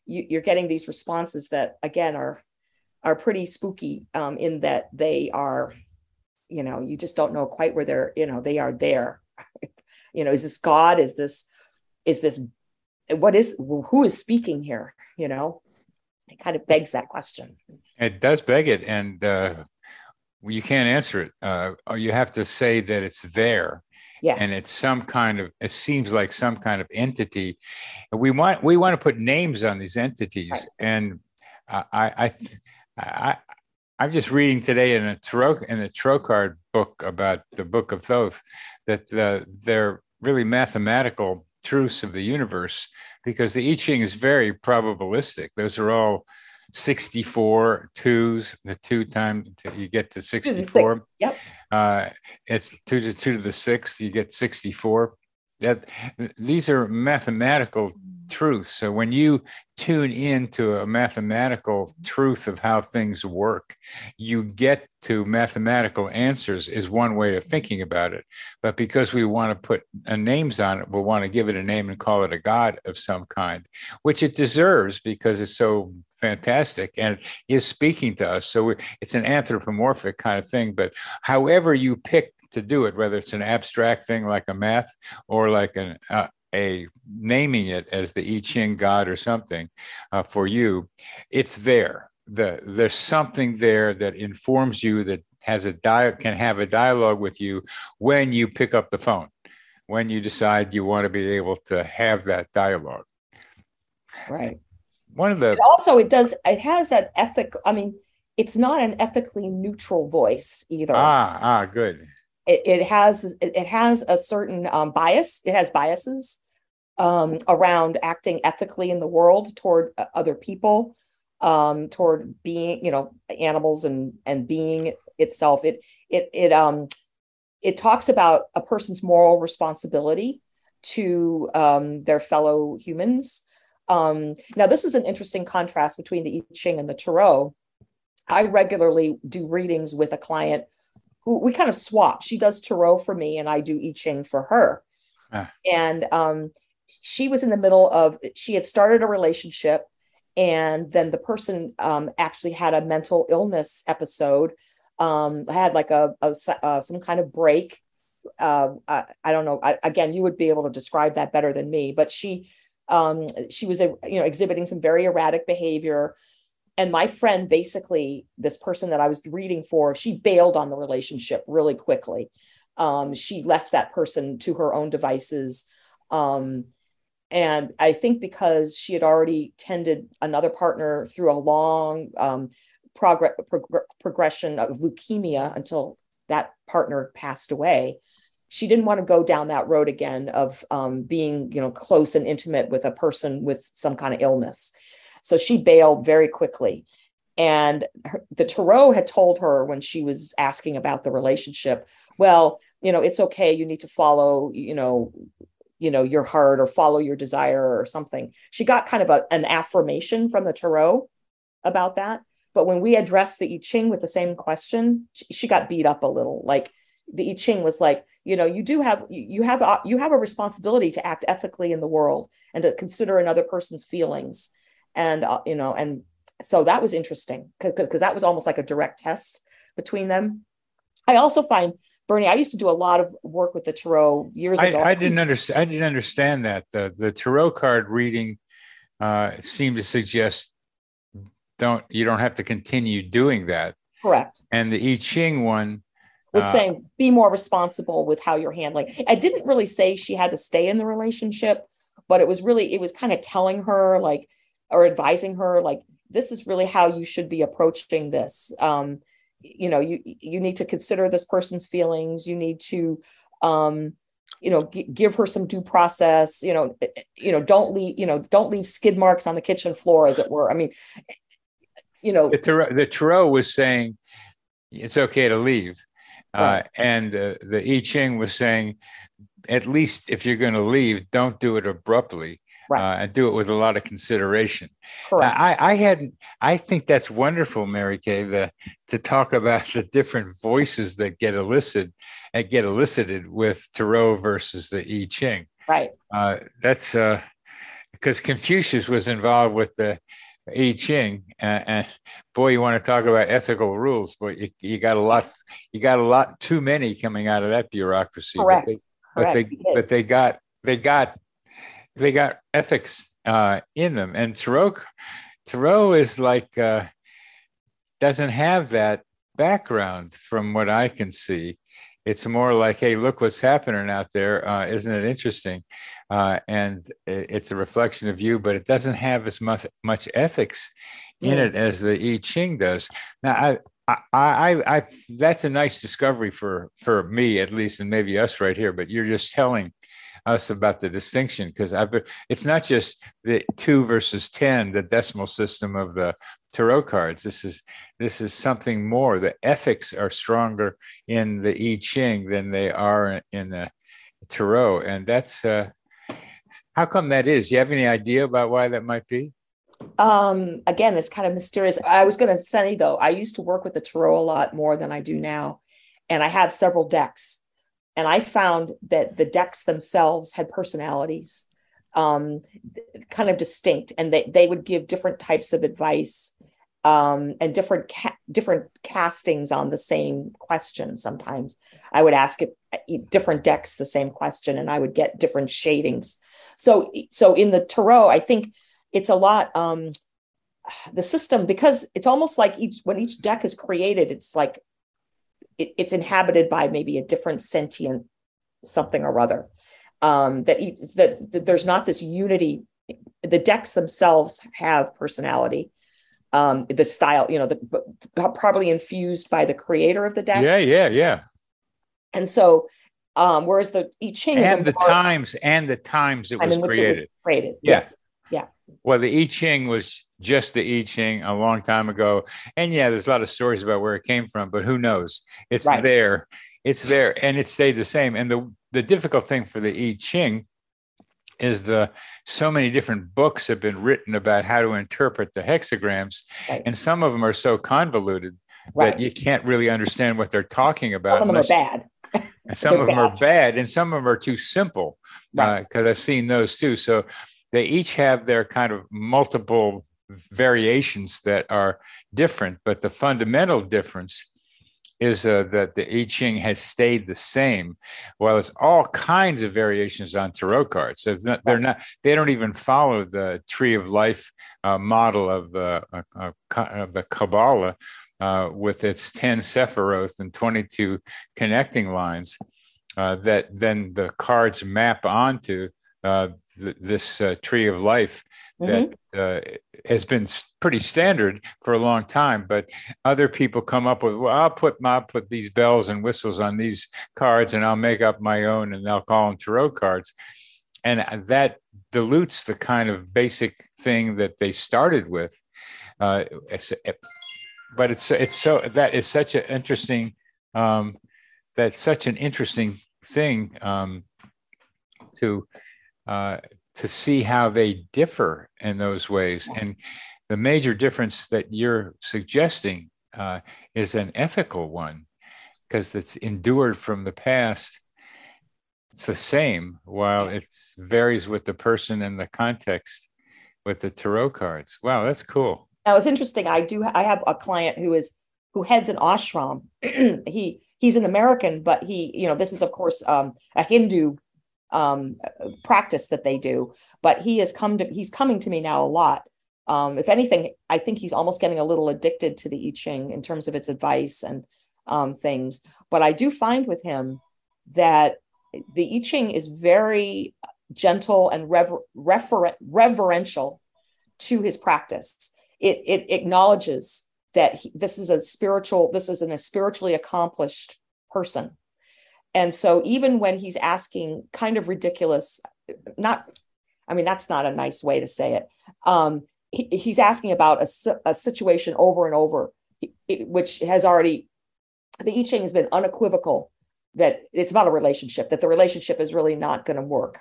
You're getting these responses that again are pretty spooky, in that they are, you know, you just don't know quite where they're, you know, they are there. You know, is this God? Is this, who is speaking here? You know, it kind of begs that question. It does beg it. And you can't answer it. You have to say that it's there. Yeah. And it's some kind of, it seems like some kind of entity. We want to put names on these entities. Right. And I'm just reading today in a tarot card book about the Book of Thoth that they're really mathematical truths of the universe, because the I Ching is very probabilistic. Those are all 64 twos, the 2 times you get to 64. Yep. It's 2 to the 6, you get 64. That these are mathematical truths. So when you tune into a mathematical truth of how things work, you get to mathematical answers, is one way of thinking about it. But because we want to put names on it, we'll want to give it a name and call it a god of some kind, which it deserves because it's so fantastic and it is speaking to us. So it's an anthropomorphic kind of thing. But however you pick to do it, whether it's an abstract thing like a math or like a naming it as the I Ching god or something, for you, it's there. There's something there that informs you, that has can have a dialogue with you when you pick up the phone, when you decide you want to be able to have that dialogue. Right. One of the it has an ethic. I mean, it's not an ethically neutral voice either. Good. It has a certain bias. It has biases around acting ethically in the world, toward other people, toward being, you know, animals and being itself. It talks about a person's moral responsibility to their fellow humans. Now, this is an interesting contrast between the I Ching and the tarot. I regularly do readings with a client. We kind of swap. She does tarot for me and I do I Ching for her. And she was in the middle of, she had started a relationship, and then the person actually had a mental illness episode, had like some kind of break. I don't know. Again, you would be able to describe that better than me, but she was, exhibiting some very erratic behavior. And my friend, basically, this person that I was reading for, she bailed on the relationship really quickly. She left that person to her own devices. And I think because she had already tended another partner through a long progression of leukemia until that partner passed away, she didn't want to go down that road again of being, close and intimate with a person with some kind of illness. So she bailed very quickly. And the tarot had told her, when she was asking about the relationship, well, it's okay. You need to follow, your heart, or follow your desire or something. She got kind of an affirmation from the tarot about that. But when we addressed the I Ching with the same question, she got beat up a little. Like, the I Ching was like, you have a responsibility to act ethically in the world and to consider another person's feelings. And, and so that was interesting because that was almost like a direct test between them. I also find, Bernie, I used to do a lot of work with the tarot years ago. I didn't understand that. The tarot card reading seemed to suggest you don't have to continue doing that. Correct. And the I Ching one was saying, be more responsible with how you're handling. I didn't really say she had to stay in the relationship, but it was really, it was kind of telling her like, or advising her, like, this is really how you should be approaching this. You know, you need to consider this person's feelings. You need to, you know, give her some due process, you know, don't leave skid marks on the kitchen floor, as it were. I mean, you know, the Tarot was saying, it's okay to leave. Right. And the I Ching was saying, at least if you're going to leave, don't do it abruptly. Right. And do it with a lot of consideration. Correct. I think that's wonderful, Mary Kay, to talk about the different voices that get elicited with Tarot versus the I Ching. Right. That's because Confucius was involved with the I Ching, and boy, you want to talk about ethical rules, but you got a lot too many coming out of that bureaucracy. Correct. But they got ethics in them, and Tarot is like doesn't have that background from what I can see. It's more like, hey, look what's happening out there. Isn't it interesting? And it's a reflection of you, but it doesn't have as much ethics in it as the I Ching does. Now, I that's a nice discovery for me, at least, and maybe us right here, but you're just telling us about the distinction, because it's not just the 2 versus 10, the decimal system of the Tarot cards. This is something more. The ethics are stronger in the I Ching than they are in the Tarot, and that's how come that is? Do you have any idea about why that might be? Again, it's kind of mysterious. I was going to say though, I used to work with the Tarot a lot more than I do now, and I have several decks. And I found that the decks themselves had personalities, kind of distinct, and they would give different types of advice and different castings on the same question. Sometimes I would ask different decks the same question, and I would get different shadings. So in the Tarot, I think it's a lot the system, because it's almost like when each deck is created, it's like it's inhabited by maybe a different sentient something or other, that there's not this unity. The decks themselves have personality, the style, you know, probably infused by the creator of the deck. Yeah. And so, whereas the I Ching and the times it was created. Yes. Well, the I Ching was just the I Ching a long time ago. And yeah, there's a lot of stories about where it came from, but who knows? It's right there. It's there. And it stayed the same. And the difficult thing for the I Ching is so many different books have been written about how to interpret the hexagrams. Right. And some of them are so convoluted that you can't really understand what they're talking about. Some of them are bad. And some of them are bad. And some of them are too simple, because I've seen those too. So they each have their kind of multiple variations that are different, but the fundamental difference is that the I Ching has stayed the same. Well, there's all kinds of variations on Tarot cards. So they don't even follow the tree of life model of the Kabbalah with its 10 sephiroth and 22 connecting lines that then the cards map onto. This tree of life that has been pretty standard for a long time, but other people come up with, well, I'll put these bells and whistles on these cards, and I'll make up my own, and I'll call them Tarot cards, and that dilutes the kind of basic thing that they started with. But it's so that is such an interesting thing to see how they differ in those ways. And the major difference that you're suggesting is an ethical one, because it's endured from the past. It's the same, while it varies with the person and the context with the Tarot cards. Wow, that's cool. That was interesting. I have a client who heads an ashram. He's an American, but this is of course a Hindu practice that they do, but he's coming to me now a lot. If anything, I think he's almost getting a little addicted to the I Ching in terms of its advice, and things. But I do find with him that the I Ching is very gentle and reverential to his practice. It acknowledges that this is a spiritually accomplished person. And so even when he's asking kind of ridiculous, that's not a nice way to say it. He's asking about a situation over and over, which has already, the I Ching has been unequivocal that it's about a relationship, that the relationship is really not going to work.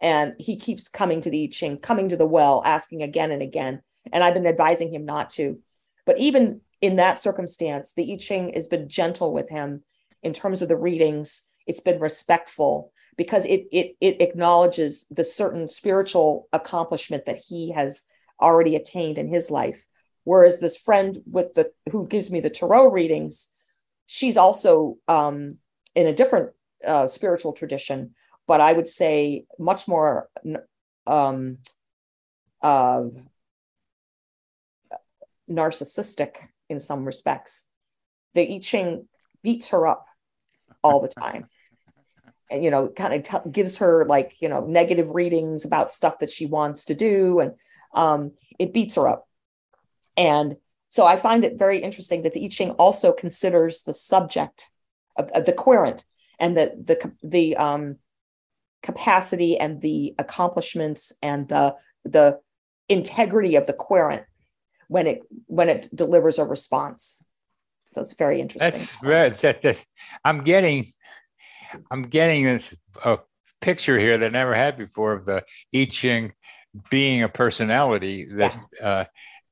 And he keeps coming to the I Ching, coming to the well, asking again and again. And I've been advising him not to. But even in that circumstance, the I Ching has been gentle with him in terms of the readings. It's been respectful because it acknowledges the certain spiritual accomplishment that he has already attained in his life. Whereas this friend who gives me the tarot readings, she's also in a different spiritual tradition, but I would say much more narcissistic in some respects. The I Ching beats her up all the time. And, kind of gives her negative readings about stuff that she wants to do. And it beats her up. And so I find it very interesting that the I Ching also considers the subject of the querent and the capacity and the accomplishments and the integrity of the querent when it delivers a response. So it's very interesting. I'm getting a picture here that I never had before of the I Ching being a personality that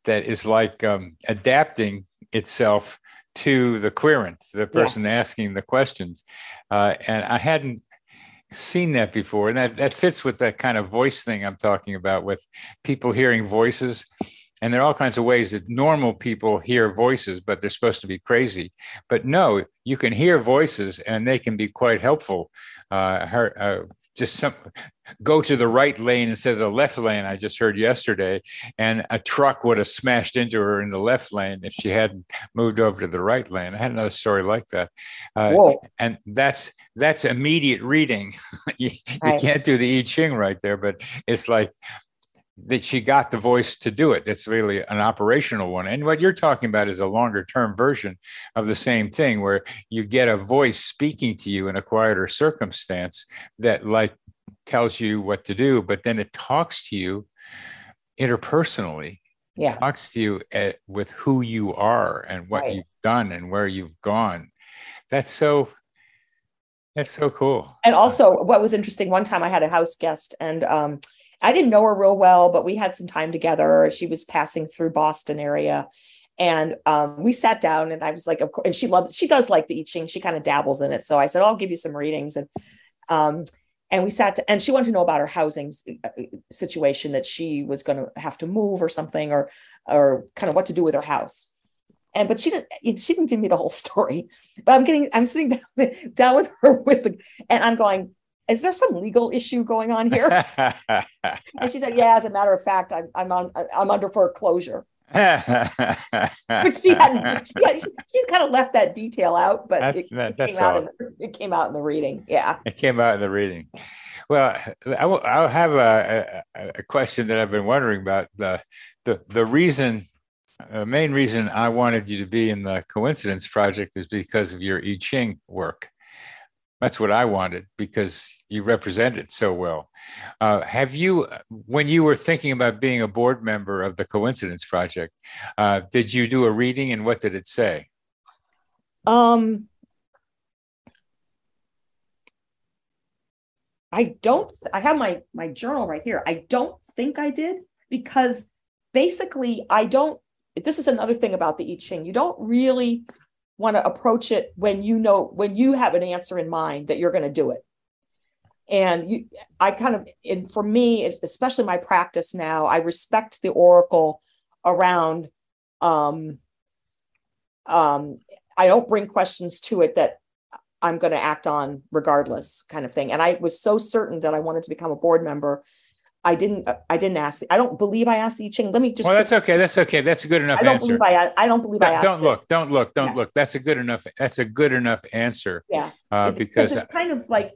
is like adapting itself to the querent, the person asking the questions. And I hadn't seen that before. And that fits with that kind of voice thing I'm talking about, with people hearing voices. And there are all kinds of ways that normal people hear voices, but they're supposed to be crazy. But no, you can hear voices and they can be quite helpful. Go to the right lane instead of the left lane. I just heard yesterday, and a truck would have smashed into her in the left lane if she hadn't moved over to the right lane. I had another story like that, and that's immediate reading. You can't do the I Ching right there, but it's like that she got the voice to do it. That's really an operational one. And what you're talking about is a longer term version of the same thing, where you get a voice speaking to you in a quieter circumstance that tells you what to do, but then it talks to you interpersonally. Yeah. It talks to you with who you are and what you've done and where you've gone. That's so cool. And also what was interesting, one time I had a house guest, and I didn't know her real well, but we had some time together. She was passing through Boston area, and we sat down, and I was like, of course, and she does like the I Ching. She kind of dabbles in it. So I said, I'll give you some readings. And we sat down, and she wanted to know about her housing situation, that she was going to have to move or something, or kind of what to do with her house. But she didn't give me the whole story, but I'm sitting down with her and I'm going, is there some legal issue going on here? And she said, yeah, as a matter of fact, I'm under foreclosure. But she kind of left that detail out, but it came out in the reading. Yeah. It came out in the reading. Well, I'll have a question that I've been wondering about. The main reason I wanted you to be in the Coincidence Project is because of your I Ching work. That's what I wanted, because you represent it so well. When you were thinking about being a board member of the Coincidence Project, did you do a reading, and what did it say? I have my journal right here. I don't think I did, because basically this is another thing about the I Ching. You don't really want to approach it when you have an answer in mind that you're going to do it. And for me, especially my practice now, I respect the oracle around, I don't bring questions to it that I'm going to act on regardless, kind of thing. And I was so certain that I wanted to become a board member. I didn't ask. I don't believe I asked I Ching. Let me just. Well, that's okay. That's a good enough answer. I don't believe I asked. Don't look. That's a good enough answer. Yeah. Because it's kind of like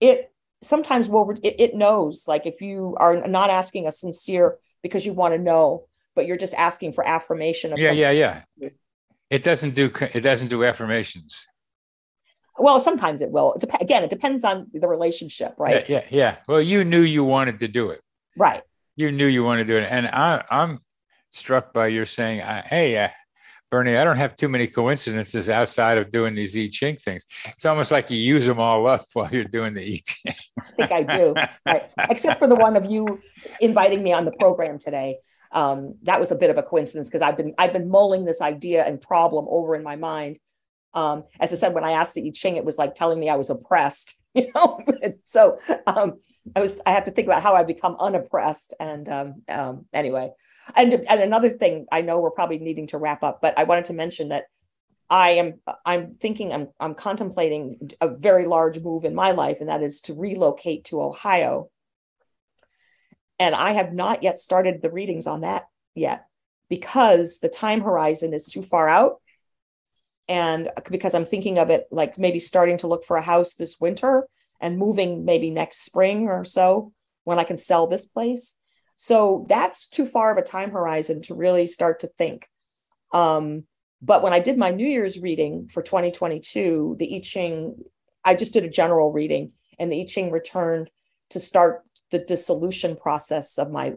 it. Sometimes it knows, like, if you are not asking a sincere because you want to know, but you're just asking for affirmation of something. Yeah. It doesn't do affirmations. Well, sometimes it will. It depends on the relationship, right? Yeah. Well, you knew you wanted to do it. Right. You knew you wanted to do it. And I'm struck by your saying, hey, Bernie, I don't have too many coincidences outside of doing these I Ching things. It's almost like you use them all up while you're doing the I Ching. I think I do. Right. Except for the one of you inviting me on the program today. That was a bit of a coincidence because I've been mulling this idea and problem over in my mind. As I said, when I asked the I Ching, it was like telling me I was oppressed, So I have to think about how I become unoppressed. And anyway, and another thing, I know we're probably needing to wrap up, but I wanted to mention that I'm contemplating a very large move in my life, and that is to relocate to Ohio. And I have not yet started the readings on that yet because the time horizon is too far out. And because I'm thinking of it like maybe starting to look for a house this winter and moving maybe next spring or so when I can sell this place. So that's too far of a time horizon to really start to think. But when I did my New Year's reading for 2022, the I Ching, I just did a general reading, and the I Ching returned to start the dissolution process of my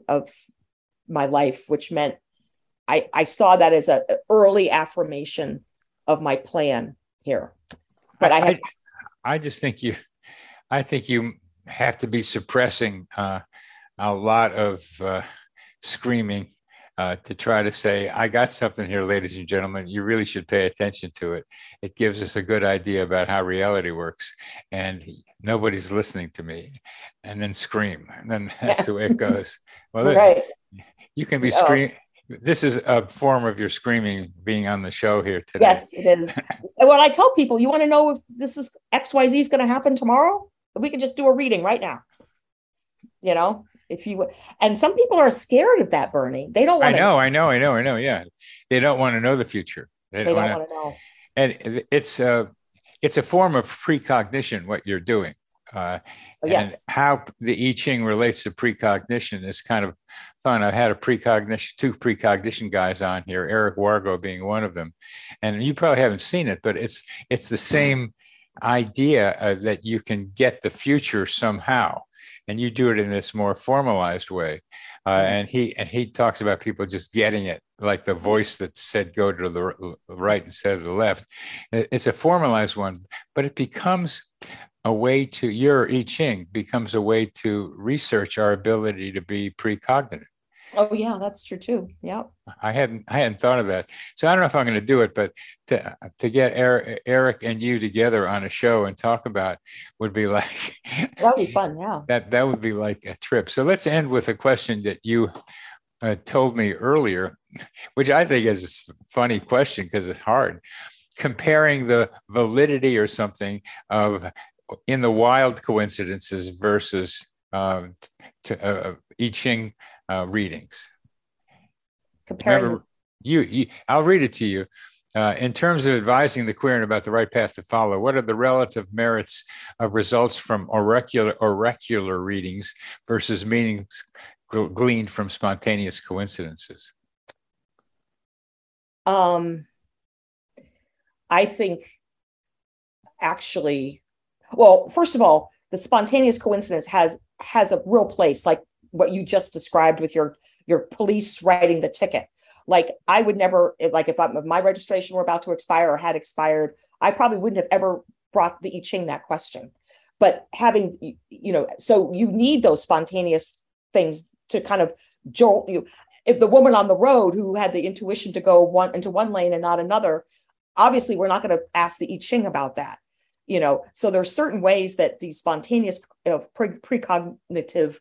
life, which meant I saw that as an early affirmation of my plan here. But I think you have to be suppressing a lot of screaming to try to say, I got something here, ladies and gentlemen, you really should pay attention to it. It gives us a good idea about how reality works, and nobody's listening to me, and then scream. And then that's the way it goes. Well, right. You can be screaming. This is a form of your screaming being on the show here today. Yes, it is. When I tell people, you want to know if this is XYZ is going to happen tomorrow? We could just do a reading right now. If you would. And some people are scared of that, Bernie. They don't want to. I know. Yeah. They don't want to know the future. They don't want to know. And it's a form of precognition, what you're doing. Yes. And how the I Ching relates to precognition is kind of fun. I've had two precognition guys on here, Eric Wargo being one of them, and you probably haven't seen it, but it's the same idea that you can get the future somehow, and you do it in this more formalized way. And he talks about people just getting it, like the voice that said go to the right instead of the left. It's a formalized one, but it becomes a way to your I Ching becomes a way to research our ability to be precognitive. Oh yeah, that's true too. Yeah, I hadn't thought of that. So I don't know if I'm going to do it, but to get Eric and you together on a show and talk about would be like that would be fun. Yeah, that would be like a trip. So let's end with a question that you told me earlier, which I think is a funny question because it's hard. Comparing the validity or something of in the wild coincidences versus I Ching readings. Remember, I'll read it to you. In terms of advising the querent about the right path to follow, what are the relative merits of results from oracular readings versus meanings gleaned from spontaneous coincidences? I think actually... Well, first of all, the spontaneous coincidence has a real place, like what you just described with your police writing the ticket. Like I would never, like if my registration were about to expire or had expired, I probably wouldn't have ever brought the I Ching that question. But having, so you need those spontaneous things to kind of jolt you. If the woman on the road who had the intuition to go into one lane and not another, obviously we're not going to ask the I Ching about that. So there are certain ways that these spontaneous precognitive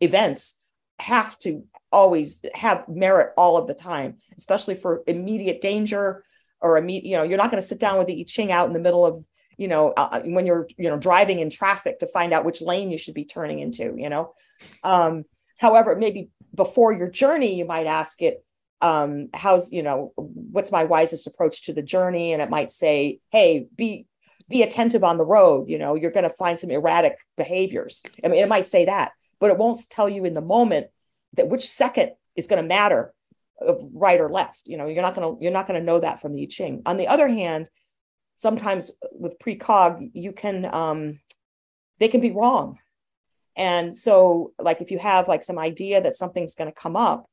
events have to always have merit all of the time, especially for immediate danger or you're not going to sit down with the I Ching out in the middle of, you know, when you're, you know, driving in traffic to find out which lane you should be turning into, you know. However, maybe before your journey, you might ask it, how's, you know, what's my wisest approach to the journey? And it might say, hey, be attentive on the road. You know, you're going to find some erratic behaviors. I mean, it might say that, but it won't tell you in the moment that which second is going to matter, right or left. You know, you're not going to know that from the I Ching. On the other hand, sometimes with precog, you can, they can be wrong. And so, like, if you have like some idea that something's going to come up,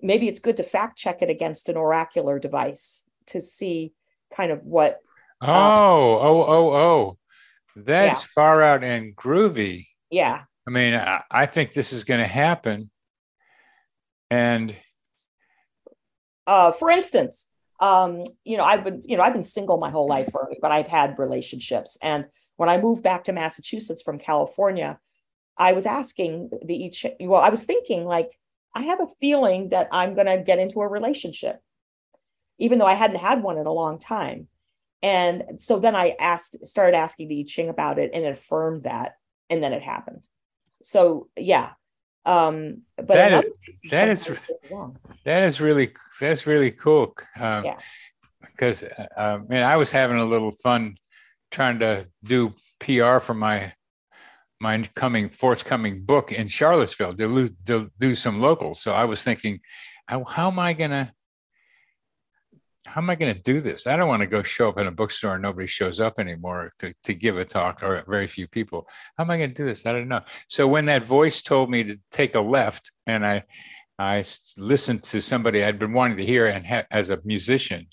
maybe it's good to fact check it against an oracular device to see kind of what. That's far out and groovy. Yeah. I mean, I think this is going to happen. And for instance, I've been single my whole life, Bernie, but I've had relationships. And when I moved back to Massachusetts from California, I was asking the I Ching, well, I was thinking, like, I have a feeling that I'm going to get into a relationship, even though I hadn't had one in a long time. And so then I started asking the I Ching about it, and it affirmed that. And then it happened. So, yeah. But that is really cool. Because man, I was having a little fun trying to do PR for my forthcoming book in Charlottesville to do some locals. So I was thinking, how am I gonna do this? I don't want to go show up in a bookstore and nobody shows up anymore to give a talk, or very few people. How am I gonna do this? I don't know. So when that voice told me to take a left, and I listened to somebody I'd been wanting to hear, and as a musician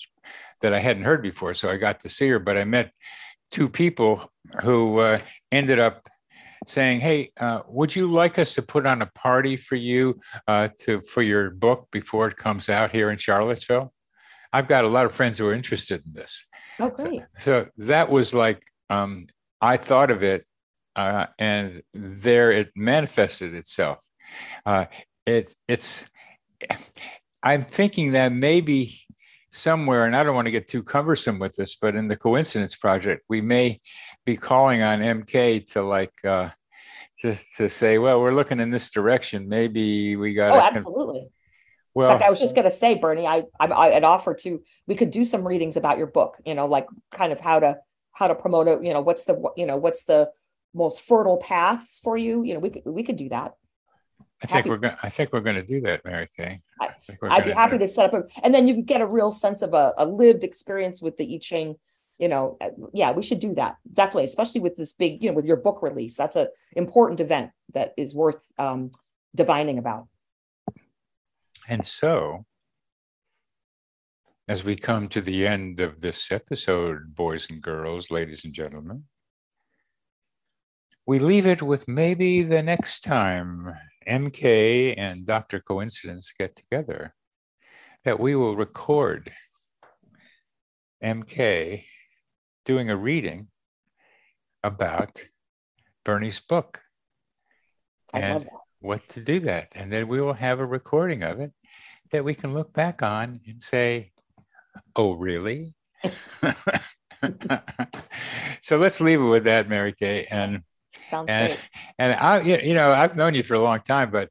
that I hadn't heard before, so I got to see her. But I met two people who ended up saying, hey, would you like us to put on a party for you for your book before it comes out here in Charlottesville? I've got a lot of friends who are interested in this. Oh, great. So that was like, I thought of it, and there it manifested itself. I'm thinking that maybe somewhere, and I don't want to get too cumbersome with this, but in the Coincidence Project, we may be calling on MK to to say, well, we're looking in this direction. Maybe we got to. Oh, absolutely. Well, in fact, I was just going to say, Bernie, I'd offer to, we could do some readings about your book, you know, like kind of how to promote it, you know, what's the most fertile paths for you. You know, we could do that. I think we're going to do that, Mary Kay. I'd be happy to set up, and then you can get a real sense of a lived experience with the I Ching, you know. Yeah, we should do that. Definitely. Especially with this big, you know, with your book release, that's an important event that is worth divining about. And so, as we come to the end of this episode, boys and girls, ladies and gentlemen, we leave it with maybe the next time MK and Dr. Coincidence get together, that we will record MK doing a reading about Bernie's book. I love that. What to do that. And then we will have a recording of it that we can look back on and say, oh, really? So let's leave it with that, Mary Kay. Sounds great. And I, you know, I've known you for a long time, but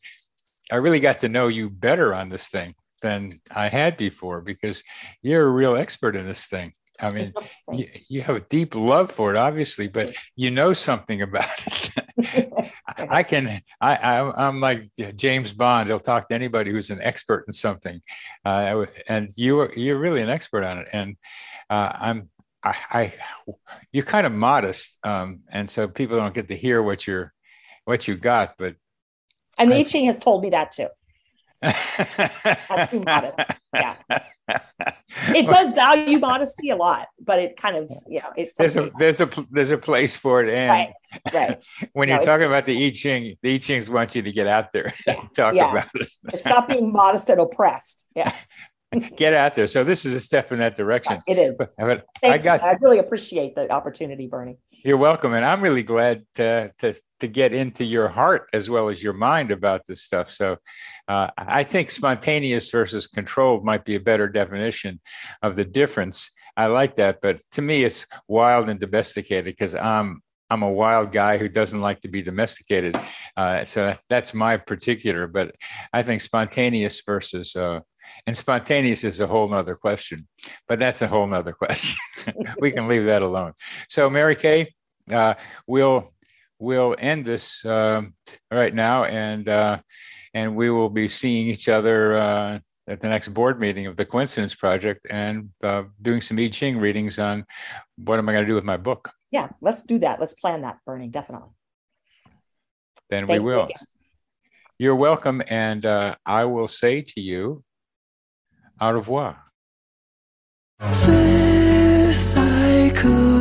I really got to know you better on this thing than I had before, because you're a real expert in this thing. I mean, you have a deep love for it, obviously, but you know something about it. I'm like James Bond. He'll talk to anybody who's an expert in something, and you're really an expert on it. And you're kind of modest, and so people don't get to hear what you got. But and the I Ching has told me that too. That's too modest. Yeah. It does value modesty a lot, but it kind of, you know, it's there's a place for it. And right. When you're talking about the I Ching, the I Chings want you to get out there and talk about it. Stop being modest and oppressed. Yeah. Get out there. So this is a step in that direction. Yeah, it is. But I really appreciate the opportunity, Bernie. You're welcome. And I'm really glad to get into your heart as well as your mind about this stuff. So I think spontaneous versus controlled might be a better definition of the difference. I like that, but to me, it's wild and domesticated because I'm a wild guy who doesn't like to be domesticated. So that's my particular, but I think spontaneous versus, and spontaneous is a whole nother question, but that's a whole nother question. We can leave that alone. So Mary Kay, we'll end this right now, and we will be seeing each other at the next board meeting of the Coincidence Project and doing some I Ching readings on what am I going to do with my book. Yeah, let's do that. Let's plan that, Bernie, definitely. Then we will. You're welcome. And I will say to you, au revoir. This psychosphere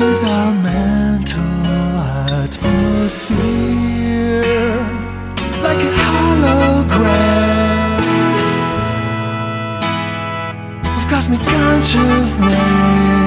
is our mental atmosphere, like a hologram of cosmic consciousness.